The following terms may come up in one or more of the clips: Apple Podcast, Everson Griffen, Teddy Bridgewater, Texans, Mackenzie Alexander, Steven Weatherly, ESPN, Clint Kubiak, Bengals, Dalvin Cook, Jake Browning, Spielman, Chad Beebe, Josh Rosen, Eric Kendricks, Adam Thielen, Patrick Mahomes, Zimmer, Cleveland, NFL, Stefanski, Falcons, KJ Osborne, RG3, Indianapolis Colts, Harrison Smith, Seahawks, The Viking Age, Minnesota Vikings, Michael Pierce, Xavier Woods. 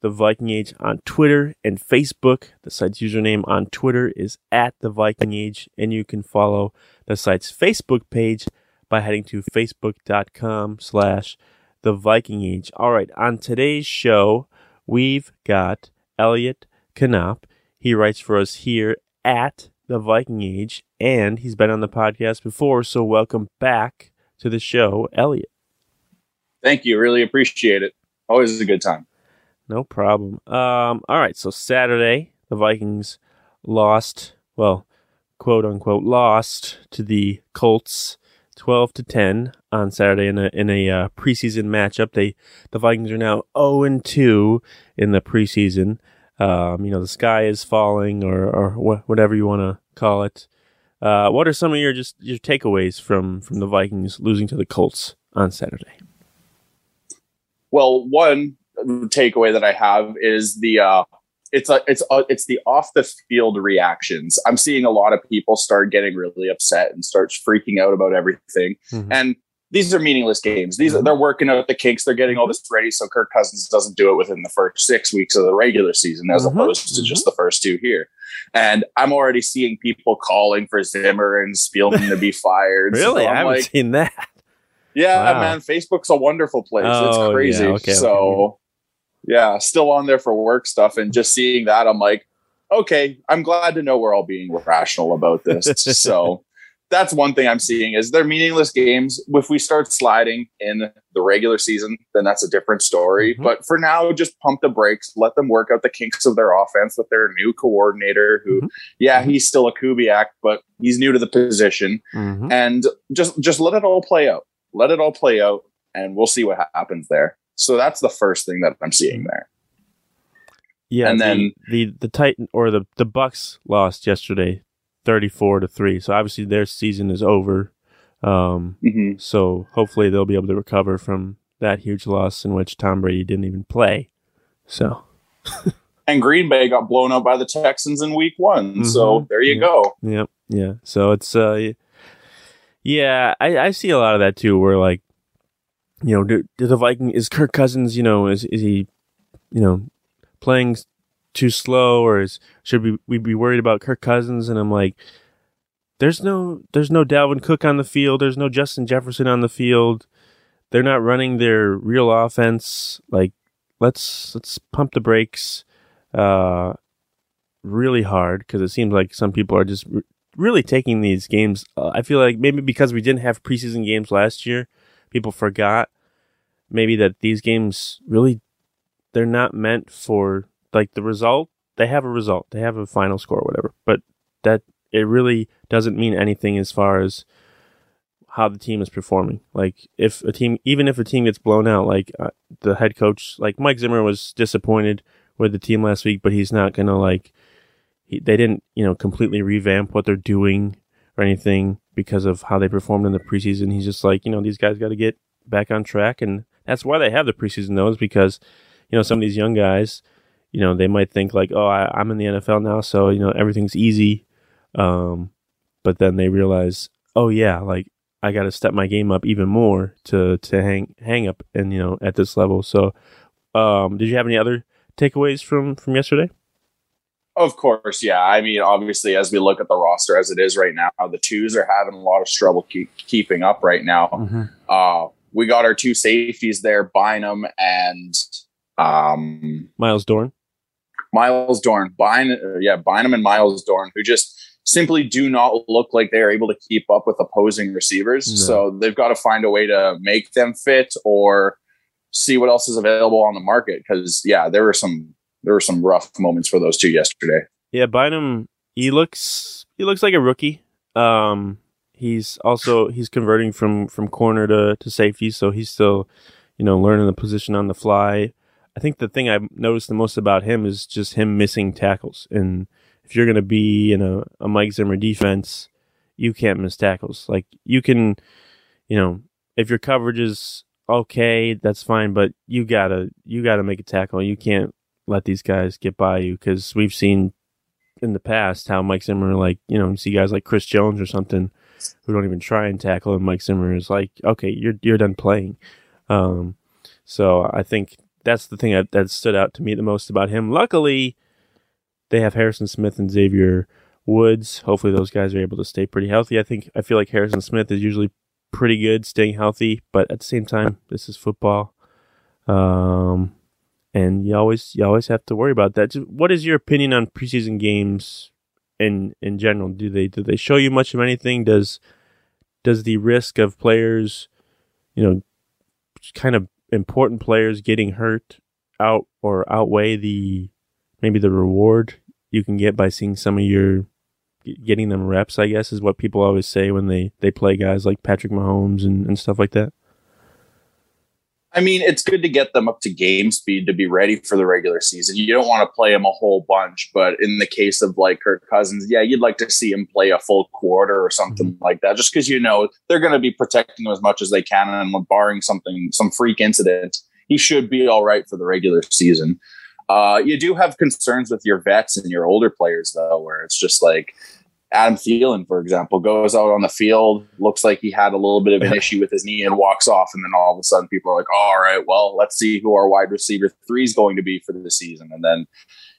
The Viking Age on Twitter and Facebook. The site's username on Twitter is @TheVikingAge, and you can follow the site's Facebook page by heading to facebook.com/TheVikingAge. All right, on today's show, we've got Elliot Knopp. He writes for us here at The Viking Age, and he's been on the podcast before, so welcome back to the show, Elliot. Thank you. Really appreciate it. Always a good time. No problem. All right, so Saturday, the Vikings lost, well, quote-unquote lost to the Colts 12-10 on Saturday in a preseason matchup. The Vikings are now 0-2 in the preseason. The sky is falling, or whatever you want to call it. What are some of your takeaways from the Vikings losing to the Colts on Saturday? Well, one takeaway that I have is it's the off the field reactions. I'm seeing a lot of people start getting really upset and starts freaking out about everything. Mm-hmm. And these are meaningless games. They're working out the kinks. They're getting all this ready so Kirk Cousins doesn't do it within the first 6 weeks of the regular season, as mm-hmm. opposed to just the first two here. And I'm already seeing people calling for Zimmer and Spielman to be fired. Really? So I haven't seen that. Yeah, wow. Man. Facebook's a wonderful place. Oh, it's crazy. Yeah, okay, so. Yeah, still on there for work stuff, and just seeing that, I'm like, okay, I'm glad to know we're all being rational about this. So that's one thing I'm seeing is they're meaningless games. If we start sliding in the regular season, then that's a different story. Mm-hmm. But for now, just pump the brakes, let them work out the kinks of their offense with their new coordinator who, mm-hmm. yeah, he's still a Kubiak, but he's new to the position. Mm-hmm. And just let it all play out. Let it all play out, and we'll see what happens there. So that's the first thing that I'm seeing there. Yeah, and then the Titan or the Bucks lost yesterday, 34-3. So obviously their season is over. Mm-hmm. So hopefully they'll be able to recover from that huge loss in which Tom Brady didn't even play. So, and Green Bay got blown out by the Texans in Week 1. Mm-hmm. So there you go. Yep. Yeah. So it's I see a lot of that too. Where like. You know, do the Vikings, is Kirk Cousins, is he, playing too slow, or should we be worried about Kirk Cousins? And I'm like, there's no Dalvin Cook on the field. There's no Justin Jefferson on the field. They're not running their real offense. Like, let's pump the brakes really hard, because it seems like some people are just really taking these games. I feel like maybe because we didn't have preseason games last year, people forgot maybe that these games really, they're not meant for like the result. They have a result. They have a final score or whatever. But that it really doesn't mean anything as far as how the team is performing. Like if a team gets blown out, like the head coach, like Mike Zimmer was disappointed with the team last week, but he's not going to they didn't, completely revamp what they're doing or anything because of how they performed in the preseason. He's just like, you know, these guys got to get back on track. And that's why they have the preseason, though, is because, you know, some of these young guys, you know, they might think like, oh, I'm in the NFL now, so, you know, everything's easy. But then they realize, oh, yeah, like I got to step my game up even more to hang up and, you know, at this level. So did you have any other takeaways from yesterday? Of course, yeah. I mean, obviously, as we look at the roster as it is right now, the twos are having a lot of trouble keeping up right now. Mm-hmm. We got our two safeties there, Bynum and Miles Dorn. Bynum and Miles Dorn, who just simply do not look like they are able to keep up with opposing receivers. No. So they've got to find a way to make them fit or see what else is available on the market. Because, yeah, there were some rough moments for those two yesterday. Yeah, Bynum, he looks like a rookie. He's converting from corner to safety, so he's still, you know, learning the position on the fly. I think the thing I've noticed the most about him is just him missing tackles. And if you're going to be in a Mike Zimmer defense, you can't miss tackles. Like, you can, you know, if your coverage is okay, that's fine, but you gotta make a tackle. You can't let these guys get by you, because we've seen in the past how Mike Zimmer, like, you know, you see guys like Chris Jones or something who don't even try and tackle, and Mike Zimmer is like, okay, you're done playing. So I think that's the thing that stood out to me the most about him. Luckily, they have Harrison Smith and Xavier Woods. Hopefully those guys are able to stay pretty healthy. I feel like Harrison Smith is usually pretty good staying healthy, but at the same time, this is football. And you always have to worry about that. What is your opinion on preseason games in general? Do they show you much of anything? Does the risk of players, you know, kind of important players getting hurt outweigh maybe the reward you can get by seeing some of your getting them reps, I guess, is what people always say when they play guys like Patrick Mahomes and stuff like that? I mean, it's good to get them up to game speed to be ready for the regular season. You don't want to play them a whole bunch, but in the case of like Kirk Cousins, yeah, you'd like to see him play a full quarter or something like that, just because, you know, they're going to be protecting him as much as they can, and barring some freak incident, he should be all right for the regular season. You do have concerns with your vets and your older players, though, where it's just like Adam Thielen, for example, goes out on the field, looks like he had a little bit of an issue with his knee and walks off. And then all of a sudden people are like, all right, well, let's see who our wide receiver 3 is going to be for the season. And then,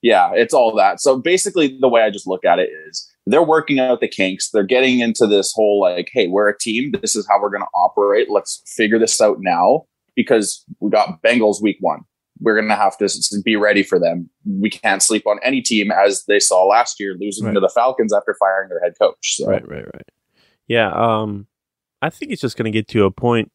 yeah, it's all that. So basically the way I just look at it is they're working out the kinks. They're getting into this whole like, hey, we're a team. This is how we're going to operate. Let's figure this out now, because we got Bengals week 1. We're going to have to be ready for them. We can't sleep on any team, as they saw last year, losing to the Falcons after firing their head coach. So. Right. Yeah, I think it's just going to get to a point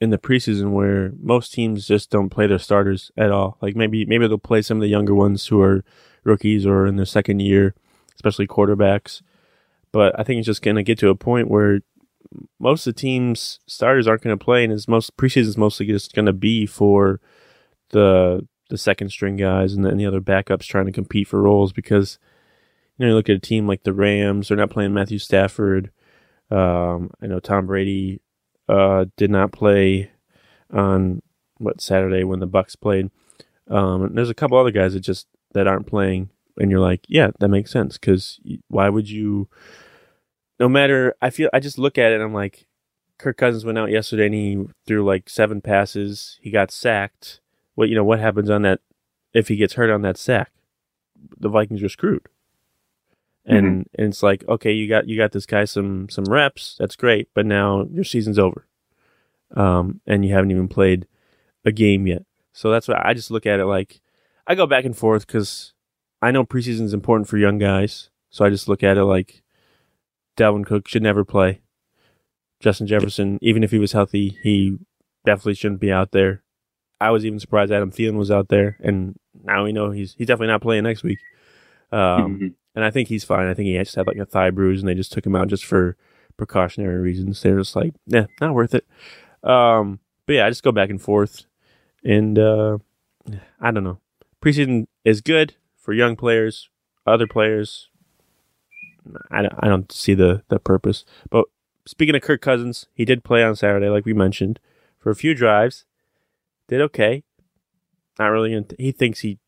in the preseason where most teams just don't play their starters at all. Like maybe they'll play some of the younger ones who are rookies or in their second year, especially quarterbacks. But I think it's just going to get to a point where most of the teams' starters aren't going to play, and preseason is mostly just going to be for the second string guys and the other backups trying to compete for roles, because, you know, you look at a team like the Rams, they're not playing Matthew Stafford. I know Tom Brady did not play on Saturday when the Bucks played. And there's a couple other guys that aren't playing, and you're like, yeah, that makes sense, because why would you? No matter, I just look at it and I'm like, Kirk Cousins went out yesterday and he threw like 7 passes. He got sacked. What happens on that? If he gets hurt on that sack, the Vikings are screwed. And it's like, okay, you got this guy some reps, that's great, but now your season's over, and you haven't even played a game yet. So that's why I just look at it like I go back and forth, because I know preseason is important for young guys. So I just look at it like Dalvin Cook should never play. Justin Jefferson, even if he was healthy, he definitely shouldn't be out there. I was even surprised Adam Thielen was out there, and now we know he's definitely not playing next week. And I think he's fine. I think he just had like a thigh bruise, and they just took him out just for precautionary reasons. They're just like, yeah, not worth it. But yeah, I just go back and forth, and I don't know. Preseason is good for young players, other players. I don't see the purpose. But speaking of Kirk Cousins, he did play on Saturday, like we mentioned, for a few drives. Did okay. Not really. He thinks he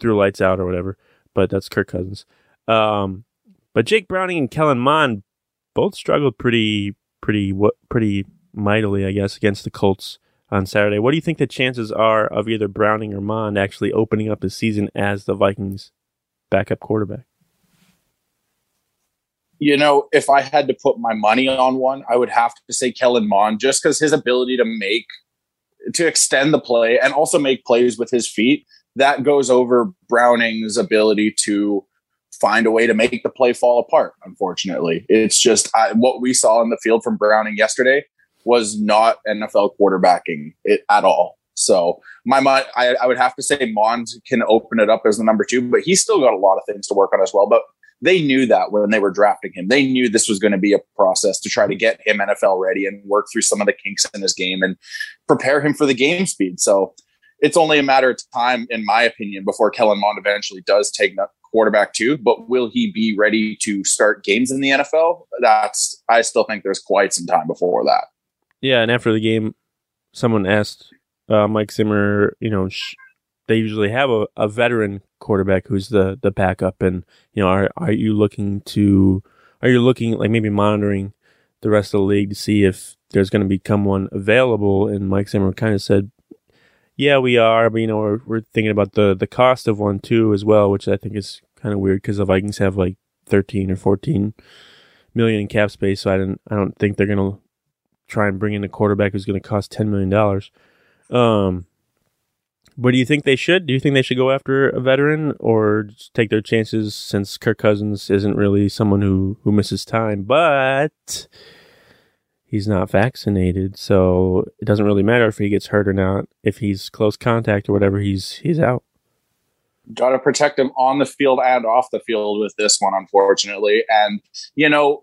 threw lights out or whatever, but that's Kirk Cousins. But Jake Browning and Kellen Mond both struggled pretty mightily, I guess, against the Colts on Saturday. What do you think the chances are of either Browning or Mond actually opening up his season as the Vikings' backup quarterback? You know, if I had to put my money on one, I would have to say Kellen Mond, just because his ability to extend the play and also make plays with his feet, that goes over Browning's ability to find a way to make the play fall apart, unfortunately. It's just what we saw in the field from Browning yesterday was not NFL quarterbacking it at all. So I would have to say Mond can open it up as the number two, but he's still got a lot of things to work on as well. But they knew that when they were drafting him. They knew this was going to be a process to try to get him NFL ready and work through some of the kinks in his game and prepare him for the game speed. So it's only a matter of time, in my opinion, before Kellen Mond eventually does take quarterback two. But will he be ready to start games in the NFL? I still think there's quite some time before that. Yeah, and after the game, someone asked Mike Zimmer, you know, they usually have a veteran quarterback who's the backup, and you know, are you looking like maybe monitoring the rest of the league to see if there's going to become one available? And Mike Zimmer kind of said, yeah, we are, but you know, we're thinking about the cost of one too as well, which I think is kind of weird because the Vikings have like 13 or 14 million in cap space, so I don't think they're going to try and bring in a quarterback who's going to cost $10 million. But do you think they should? Do you think they should go after a veteran or just take their chances, since Kirk Cousins isn't really someone who misses time, but he's not vaccinated, so it doesn't really matter if he gets hurt or not. If he's close contact or whatever, he's out. Got to protect him on the field and off the field with this one, unfortunately. And, you know,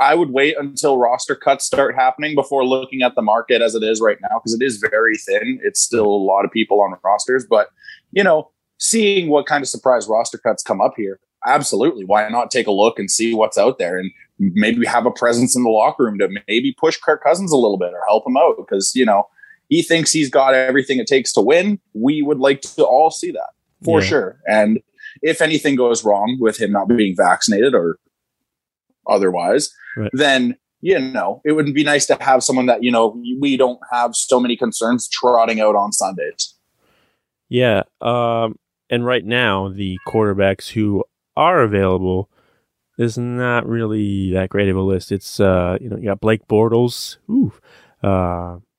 I would wait until roster cuts start happening before looking at the market as it is right now, because it is very thin. It's still a lot of people on rosters, but, you know, seeing what kind of surprise roster cuts come up here, absolutely. Why not take a look and see what's out there and maybe have a presence in the locker room to maybe push Kirk Cousins a little bit or help him out, because, you know, he thinks he's got everything it takes to win. We would like to all see that for sure. And if anything goes wrong with him not being vaccinated or otherwise, right, then, you know, it would be nice to have someone that, you know, we don't have so many concerns trotting out on Sundays. Yeah. And right now, the quarterbacks who are available is not really that great of a list. It's, you know, you got Blake Bortles,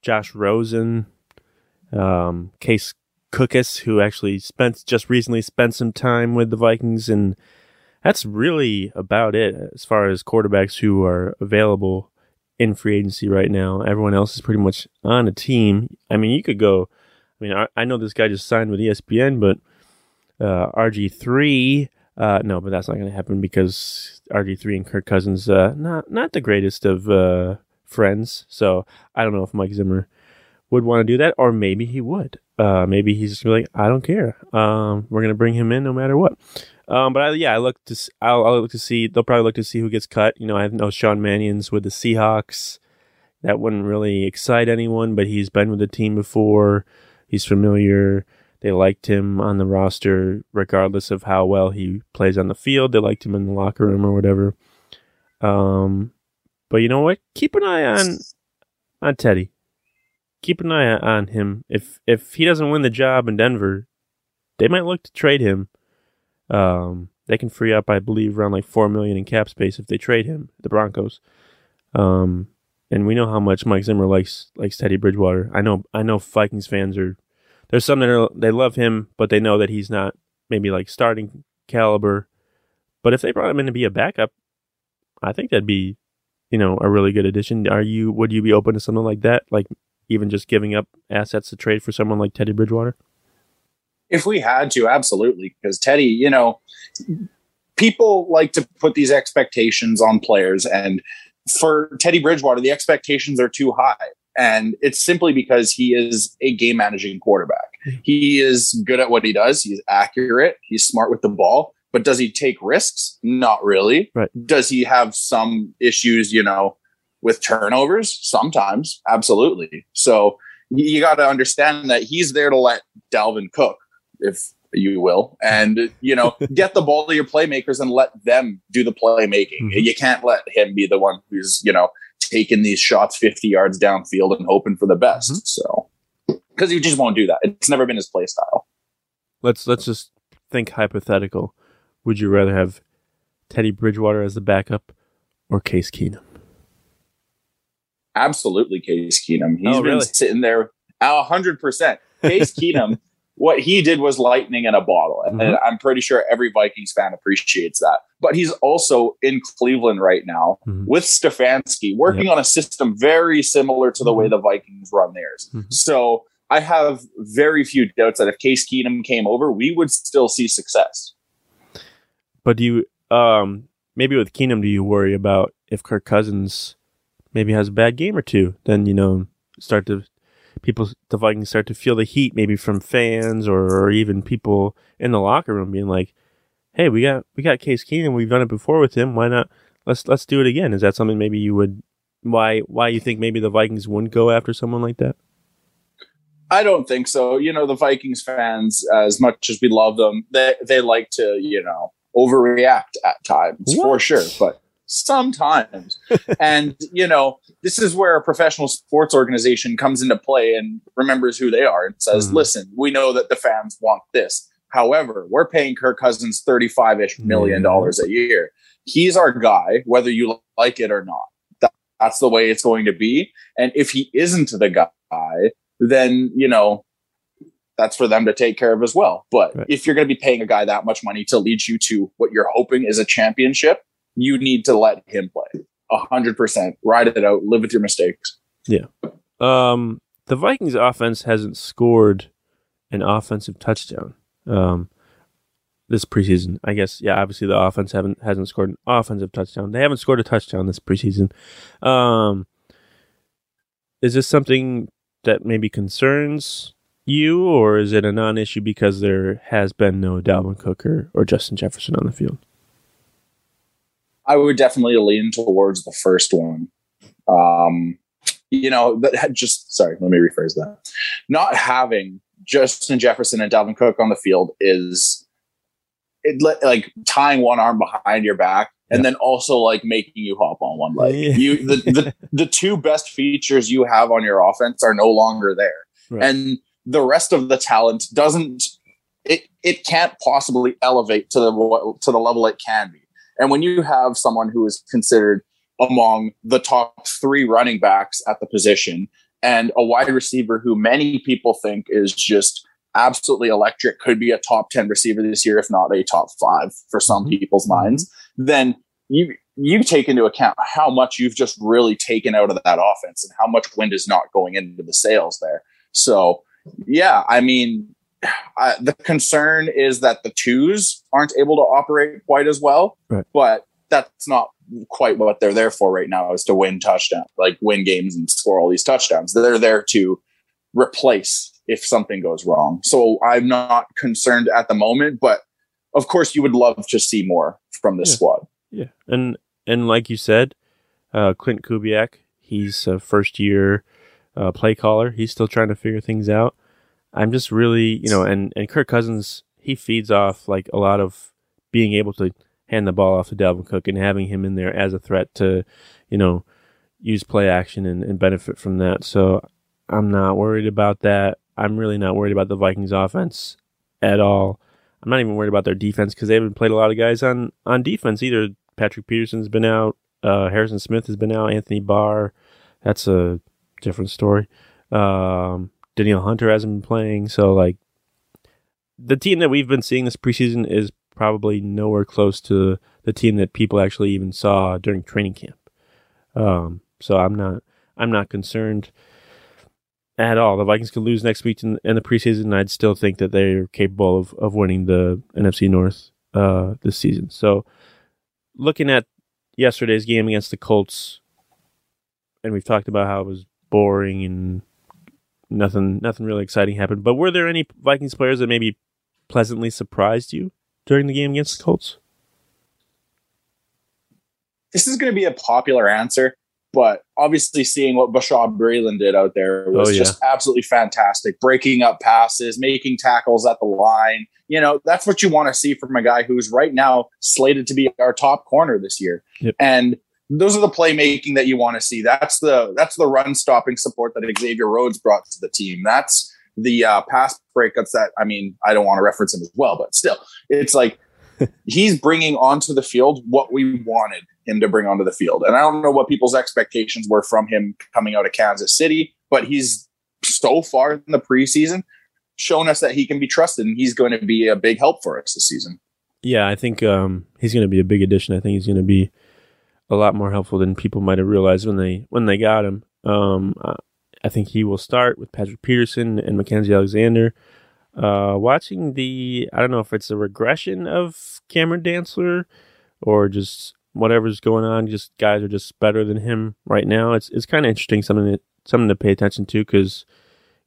Josh Rosen, Case Keenum, who actually just recently spent some time with the Vikings, and that's really about it as far as quarterbacks who are available in free agency right now. Everyone else is pretty much on a team. I mean, you could go. I mean, I know this guy just signed with ESPN, but RG3. No, but that's not going to happen because RG3 and Kirk Cousins not the greatest of friends. So I don't know if Mike Zimmer would want to do that, or maybe he would. Maybe he's just like, I don't care. We're going to bring him in no matter what. They'll probably look to see who gets cut. You know, I know Sean Mannion's with the Seahawks. That wouldn't really excite anyone, but he's been with the team before. He's familiar. They liked him on the roster, regardless of how well he plays on the field. They liked him in the locker room or whatever. But you know what? Keep an eye on Teddy. Keep an eye on him. If he doesn't win the job in Denver, they might look to trade him. They can free up, I believe, around like $4 million in cap space if they trade him, the Broncos. And we know how much Mike Zimmer likes Teddy Bridgewater. I know Vikings fans there's some they love him, but they know that he's not maybe like starting caliber. But if they brought him in to be a backup, I think that'd be, you know, a really good addition. Would you be open to something like that? Like even just giving up assets to trade for someone like Teddy Bridgewater? If we had to, absolutely, because Teddy, you know, people like to put these expectations on players, and for Teddy Bridgewater, the expectations are too high, and it's simply because he is a game-managing quarterback. He is good at what he does. He's accurate. He's smart with the ball. But does he take risks? Not really. Right. Does he have some issues, you know, with turnovers? Sometimes. Absolutely. So you got to understand that he's there to let Dalvin cook, if you will, and, you know, get the ball to your playmakers and let them do the playmaking. Mm-hmm. You can't let him be the one who's, you know, taking these shots 50 yards downfield and hoping for the best. Mm-hmm. So, because he just won't do that. It's never been his play style. Let's just think hypothetical. Would you rather have Teddy Bridgewater as the backup or Case Keenum? Absolutely, Case Keenum. He's been sitting there 100%. Case Keenum, what he did was lightning in a bottle. And mm-hmm. I'm pretty sure every Vikings fan appreciates that. But he's also in Cleveland right now mm-hmm. with Stefanski, working on a system very similar to the way the Vikings run theirs. Mm-hmm. So I have very few doubts that if Case Keenum came over, we would still see success. But do you, maybe with Keenum, do you worry about if Kirk Cousins maybe has a bad game or two, then, you know, the Vikings start to feel the heat maybe from fans or even people in the locker room being like, hey, we got Case Keenum. We've done it before with him. Why not? Let's do it again. Is that something maybe you would, why you think maybe the Vikings wouldn't go after someone like that? I don't think so. You know, the Vikings fans, as much as we love them, they like to, you know, overreact at times for sure. But sometimes. And, you know, this is where a professional sports organization comes into play and remembers who they are and says, listen, we know that the fans want this. However, we're paying Kirk Cousins $35-ish million a year. He's our guy, whether you like it or not. That's the way it's going to be. And if he isn't the guy, then, you know, that's for them to take care of as well. But if you're going to be paying a guy that much money to lead you to what you're hoping is a championship, you need to let him play 100%. Ride it out. Live with your mistakes. Yeah. The Vikings offense hasn't scored an offensive touchdown this preseason. I guess, yeah, obviously the offense hasn't scored an offensive touchdown. They haven't scored a touchdown this preseason. Is this something that maybe concerns you, or is it a non-issue because there has been no Dalvin Cook or Justin Jefferson on the field? I would definitely lean towards the first one. You know, let me rephrase that. Not having Justin Jefferson and Dalvin Cook on the field is like tying one arm behind your back and then also like making you hop on one leg. Yeah. The two best features you have on your offense are no longer there. Right. And the rest of the talent it can't possibly elevate to the level it can be. And when you have someone who is considered among the top three running backs at the position and a wide receiver who many people think is just absolutely electric, could be a top 10 receiver this year, if not a top 5 for some people's minds, then you take into account how much you've just really taken out of that offense and how much wind is not going into the sails there. So, yeah, I mean, the concern is that the twos aren't able to operate quite as well, but that's not quite what they're there for right now, is to win touchdowns, like win games and score all these touchdowns. They're there to replace if something goes wrong. So I'm not concerned at the moment, but of course you would love to see more from this squad. Yeah. And like you said, Clint Kubiak, he's a first year play caller. He's still trying to figure things out. I'm just really, you know, and Kirk Cousins, he feeds off like a lot of being able to hand the ball off to Dalvin Cook and having him in there as a threat to, you know, use play action and benefit from that. So I'm not worried about that. I'm really not worried about the Vikings offense at all. I'm not even worried about their defense because they haven't played a lot of guys on defense either. Patrick Peterson's been out. Harrison Smith has been out. Anthony Barr, that's a different story. Danielle Hunter hasn't been playing, so like the team that we've been seeing this preseason is probably nowhere close to the team that people actually even saw during training camp. So I'm not concerned at all. The Vikings could lose next week in the preseason, and I'd still think that they're capable of winning the NFC North this season. So looking at yesterday's game against the Colts, and we've talked about how it was boring and nothing really exciting happened. But were there any Vikings players that maybe pleasantly surprised you during the game against the Colts? This is going to be a popular answer, but obviously seeing what Bashaw Breeland did out there was just absolutely fantastic. Breaking up passes, making tackles at the line. You know, that's what you want to see from a guy who's right now slated to be our top corner this year. Yep. And those are the playmaking that you want to see. That's the run-stopping support that Xavier Rhodes brought to the team. That's the pass breakups that, I mean, I don't want to reference him as well, but still, it's like he's bringing onto the field what we wanted him to bring onto the field. And I don't know what people's expectations were from him coming out of Kansas City, but he's so far in the preseason shown us that he can be trusted, and he's going to be a big help for us this season. Yeah, I think he's going to be a big addition. I think he's going to be a lot more helpful than people might have realized when they got him. I think he will start with Patrick Peterson and Mackenzie Alexander. Watching the, I don't know if it's a regression of Cameron Dantzler or just whatever's going on, just guys are just better than him right now. It's kind of interesting, something to pay attention to, because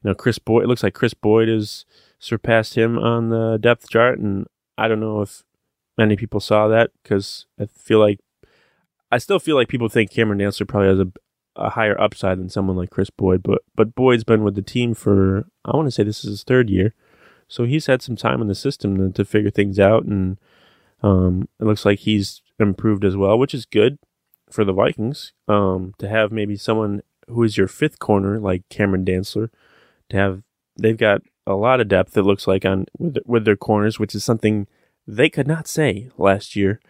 you know Chris Boyd. It looks like Chris Boyd has surpassed him on the depth chart, and I don't know if many people saw that, because I still feel like people think Cameron Dantzler probably has a higher upside than someone like Chris Boyd, but Boyd's been with the team for, I want to say this is his third year, so he's had some time in the system to figure things out, and it looks like he's improved as well, which is good for the Vikings, to have maybe someone who is your fifth corner like Cameron Dantzler. They've got a lot of depth, it looks like, with their corners, which is something they could not say last year.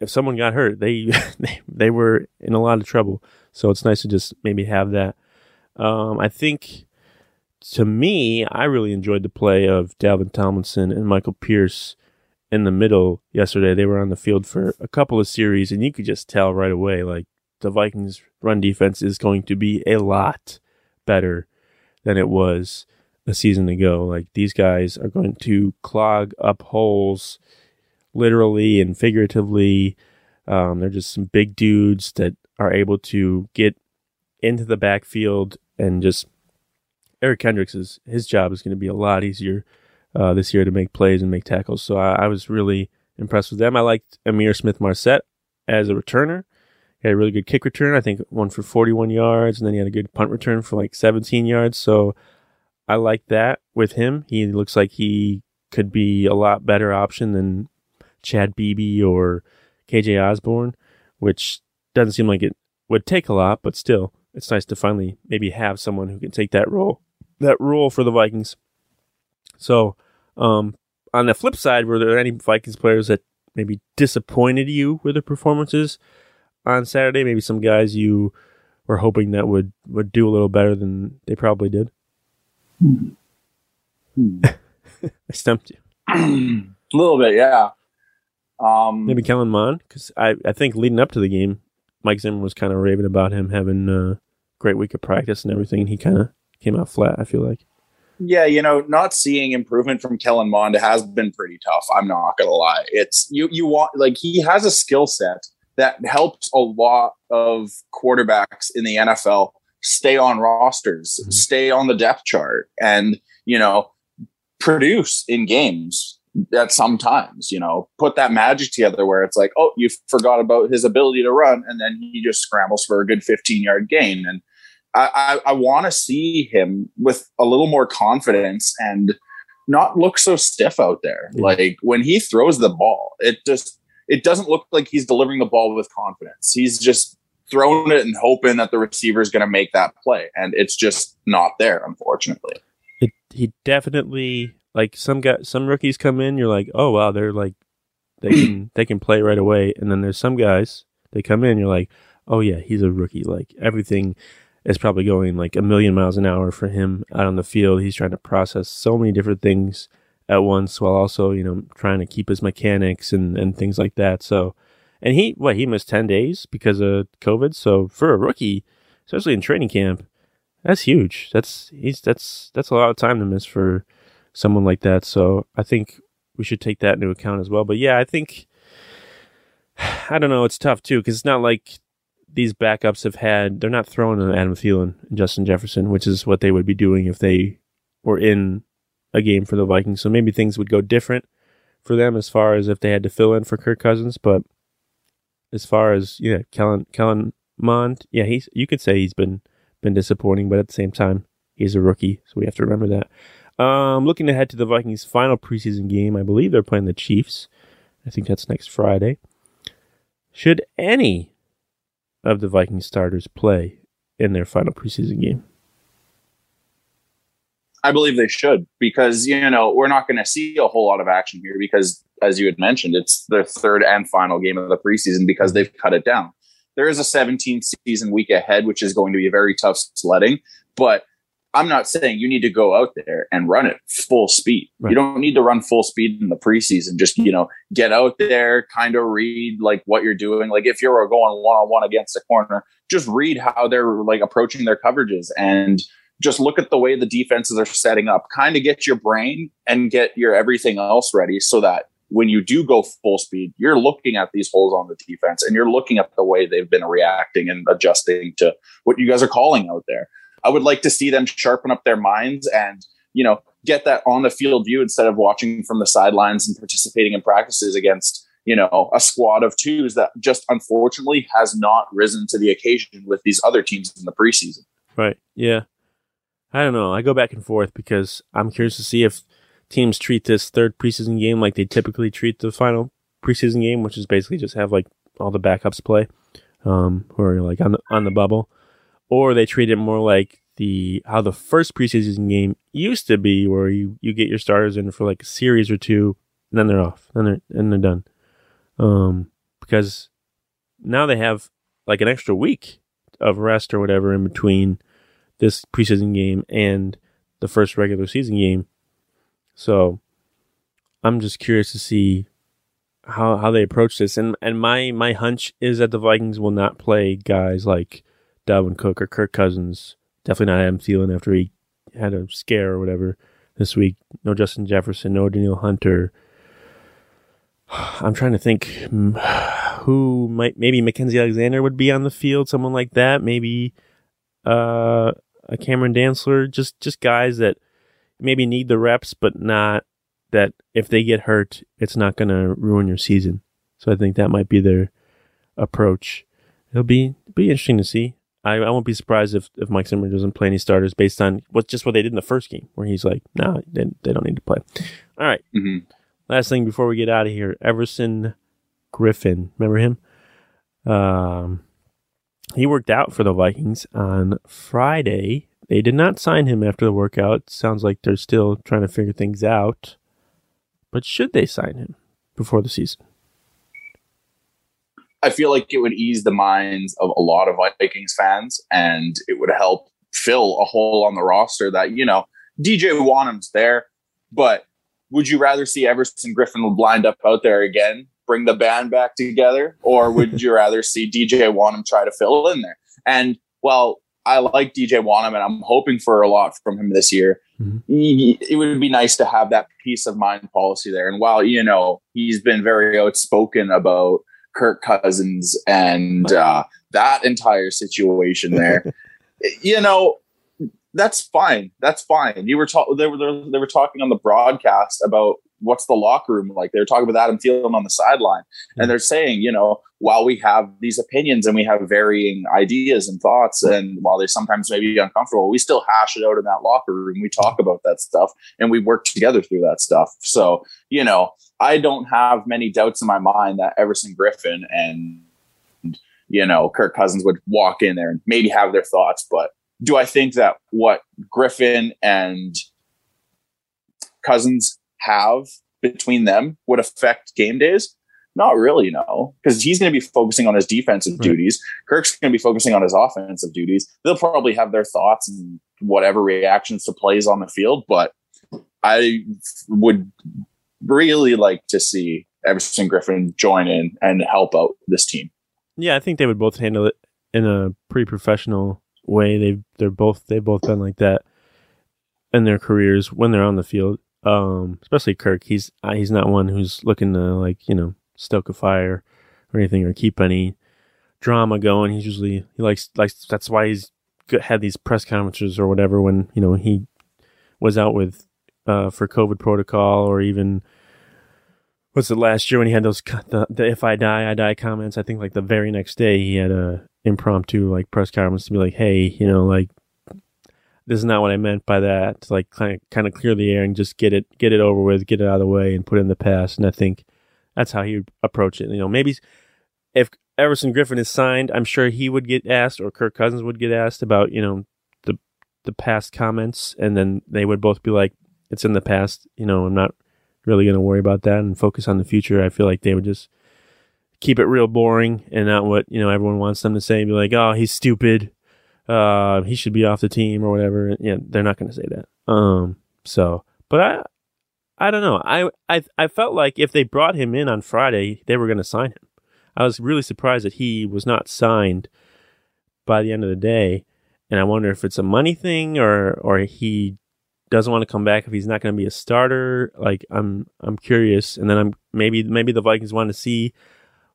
If someone got hurt, they were in a lot of trouble. So it's nice to just maybe have that. I think, to me, I really enjoyed the play of Dalvin Tomlinson and Michael Pierce in the middle yesterday. They were on the field for a couple of series, and you could just tell right away, like, the Vikings' run defense is going to be a lot better than it was a season ago. Like, these guys are going to clog up holes literally and figuratively. They're just some big dudes that are able to get into the backfield, and just Eric Kendricks, his job is going to be a lot easier this year to make plays and make tackles. So I was really impressed with them. I liked Amir Smith-Marset as a returner. He had a really good kick return, I think one for 41 yards, and then he had a good punt return for like 17 yards. So I like that with him. He looks like he could be a lot better option than Chad Beebe or KJ Osborne, which doesn't seem like it would take a lot, but still, it's nice to finally maybe have someone who can take that role for the Vikings. So on the flip side, were there any Vikings players that maybe disappointed you with their performances on Saturday? Maybe some guys you were hoping that would do a little better than they probably did? I stumped you. A little bit, yeah. Maybe Kellen Mond, because I think leading up to the game, Mike Zimmer was kind of raving about him having a great week of practice and everything, and he kind of came out flat, I feel like. Yeah, you know, not seeing improvement from Kellen Mond has been pretty tough, I'm not going to lie. It's you want, like, he has a skill set that helps a lot of quarterbacks in the NFL stay on rosters, mm-hmm. stay on the depth chart, and, you know, produce in games. That sometimes, you know, put that magic together where it's like, oh, you forgot about his ability to run, and then he just scrambles for a good 15-yard gain. And I want to see him with a little more confidence and not look so stiff out there. Yeah. Like, when he throws the ball, it doesn't look like he's delivering the ball with confidence. He's just throwing it and hoping that the receiver is going to make that play, and it's just not there, unfortunately. He definitely. Like, some rookies come in, you're like, oh wow, they're like, they can play right away. And then there's some guys, they come in, you're like, oh yeah, he's a rookie. Like, everything is probably going like a million miles an hour for him out on the field. He's trying to process so many different things at once, while also, you know, trying to keep his mechanics and things like that. So, and he missed 10 days because of COVID. So for a rookie, especially in training camp, that's huge. That's a lot of time to miss for someone like that. So I think we should take that into account as well. But yeah, I think, I don't know, it's tough too, because it's not like these backups they're not throwing on Adam Thielen and Justin Jefferson, which is what they would be doing if they were in a game for the Vikings. So maybe things would go different for them as far as if they had to fill in for Kirk Cousins. But as far as, you know, Kellen Mond, yeah, you could say he's been disappointing, but at the same time, he's a rookie, so we have to remember that. Looking ahead to the Vikings' final preseason game, I believe they're playing the Chiefs. I think that's next Friday. Should any of the Vikings starters play in their final preseason game? I believe they should, because, you know, we're not going to see a whole lot of action here because, as you had mentioned, it's their third and final game of the preseason because they've cut it down. There is a 17-season week ahead, which is going to be a very tough sledding, but I'm not saying you need to go out there and run it full speed. Right. You don't need to run full speed in the preseason. Just, you know, get out there, kind of read like what you're doing. Like if you're going one-on-one against a corner, just read how they're like approaching their coverages and just look at the way the defenses are setting up, kind of get your brain and get your everything else ready so that when you do go full speed, you're looking at these holes on the defense and you're looking at the way they've been reacting and adjusting to what you guys are calling out there. I would like to see them sharpen up their minds and, you know, get that on the field view instead of watching from the sidelines and participating in practices against, you know, a squad of twos that just unfortunately has not risen to the occasion with these other teams in the preseason. Right. Yeah. I don't know. I go back and forth because I'm curious to see if teams treat this third preseason game like they typically treat the final preseason game, which is basically just have like all the backups play, who are like on the bubble. Or they treat it more like how the first preseason game used to be, where you get your starters in for like a series or two, and then they're off, and they're done. Because now they have like an extra week of rest or whatever in between this preseason game and the first regular season game. So I'm just curious to see how they approach this, and my hunch is that the Vikings will not play guys like Dalvin Cook or Kirk Cousins, definitely not Adam Thielen after he had a scare or whatever this week. No Justin Jefferson, no Danielle Hunter. I'm trying to think who maybe Mackenzie Alexander would be on the field, someone like that. Maybe a Cameron Dantzler, just guys that maybe need the reps, but not that if they get hurt, it's not going to ruin your season. So I think that might be their approach. It'll be interesting to see. I won't be surprised if Mike Zimmer doesn't play any starters based on what they did in the first game, where he's like, no, they don't need to play. All right. Mm-hmm. Last thing before we get out of here, Everson Griffen. Remember him? He worked out for the Vikings on Friday. They did not sign him after the workout. Sounds like they're still trying to figure things out. But should they sign him before the season? I feel like it would ease the minds of a lot of Vikings fans, and it would help fill a hole on the roster that, you know, DJ Wonnum's there, but would you rather see Everson Griffen blind up out there again, bring the band back together, or would you rather see DJ Wonnum try to fill in there? And while I like DJ Wonnum and I'm hoping for a lot from him this year, it would be nice to have that peace of mind policy there. And while, you know, he's been very outspoken about Kirk Cousins and that entire situation there, you know, that's fine. That's fine. You were they were talking on the broadcast about what's the locker room like. They were talking about Adam Thielen on the sideline, and they're saying, you know, while we have these opinions and we have varying ideas and thoughts, and while they sometimes may be uncomfortable, we still hash it out in that locker room. We talk about that stuff and we work together through that stuff. So, you know, I don't have many doubts in my mind that Everson Griffen and, you know, Kirk Cousins would walk in there and maybe have their thoughts. But do I think that what Griffen and Cousins have between them would affect game days? Not really, no, because he's going to be focusing on his defensive duties. Kirk's going to be focusing on his offensive duties. They'll probably have their thoughts and whatever reactions to plays on the field, but I would really like to see Everson Griffen join in and help out this team. Yeah, I think they would both handle it in a pretty professional way. They've both been like that in their careers when they're on the field. Especially Kirk, he's not one who's looking to, like, you know, stoke a fire or anything or keep any drama going. He's usually he likes that's why he's had these press conferences or whatever when, you know, he was out with for COVID protocol, or even was it last year when he had those the if I die, I die comments? I think like the very next day he had a impromptu like press conference to be like, hey, you know, like this is not what I meant by that. To like kind of clear the air and just get it over with, get it out of the way and put it in the past. And I think that's how he approached it. You know, maybe if Everson Griffen is signed, I'm sure he would get asked, or Kirk Cousins would get asked about, you know, the past comments, and then they would both be like, it's in the past, you know, I'm not really going to worry about that and focus on the future. I feel like they would just keep it real boring and not what, you know, everyone wants them to say, be like, oh, he's stupid. He should be off the team or whatever. Yeah, they're not going to say that. But I don't know. I felt like if they brought him in on Friday, they were going to sign him. I was really surprised that he was not signed by the end of the day. And I wonder if it's a money thing or he doesn't want to come back if he's not going to be a starter. Like I'm curious. And then maybe the Vikings want to see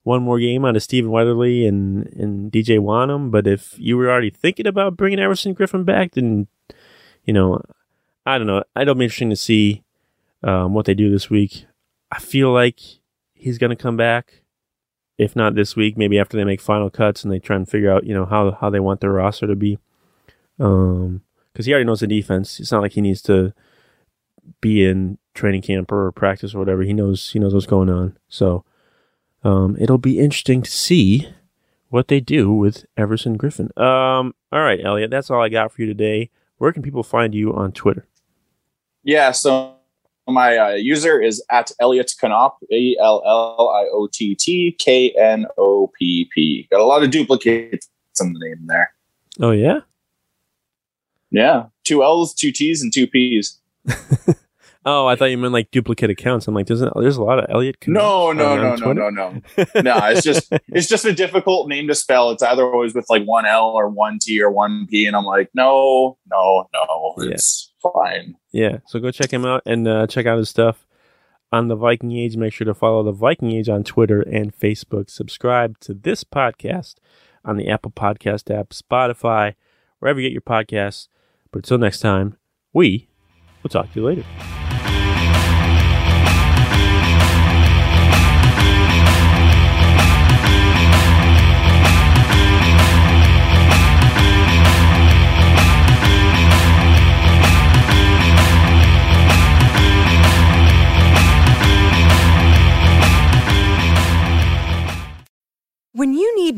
one more game out of Steven Weatherly and DJ Wonnum. But if you were already thinking about bringing Everson Griffen back, then, you know, I don't know. It'll be interesting to see what they do this week. I feel like he's going to come back. If not this week, maybe after they make final cuts and they try and figure out, you know, how they want their roster to be. Because he already knows the defense. It's not like he needs to be in training camp or practice or whatever. He knows what's going on. So it'll be interesting to see what they do with Everson Griffen. All right, Elliot, that's all I got for you today. Where can people find you on Twitter? Yeah, so my user is at Elliot Knopp, ElliottKnopp. Got a lot of duplicates in the name there. Oh, yeah? Yeah, 2 L's, 2 T's, and 2 P's. Oh, I thought you meant like duplicate accounts. I'm like, there's a lot of Elliot Knopp. No. No, it's just a difficult name to spell. It's either always with like 1 L or 1 T or 1 P, and I'm like, no, it's fine. Yeah, so go check him out and check out his stuff on The Viking Age. Make sure to follow The Viking Age on Twitter and Facebook. Subscribe to this podcast on the Apple Podcast app, Spotify, wherever you get your podcasts. But until next time, we will talk to you later. When you need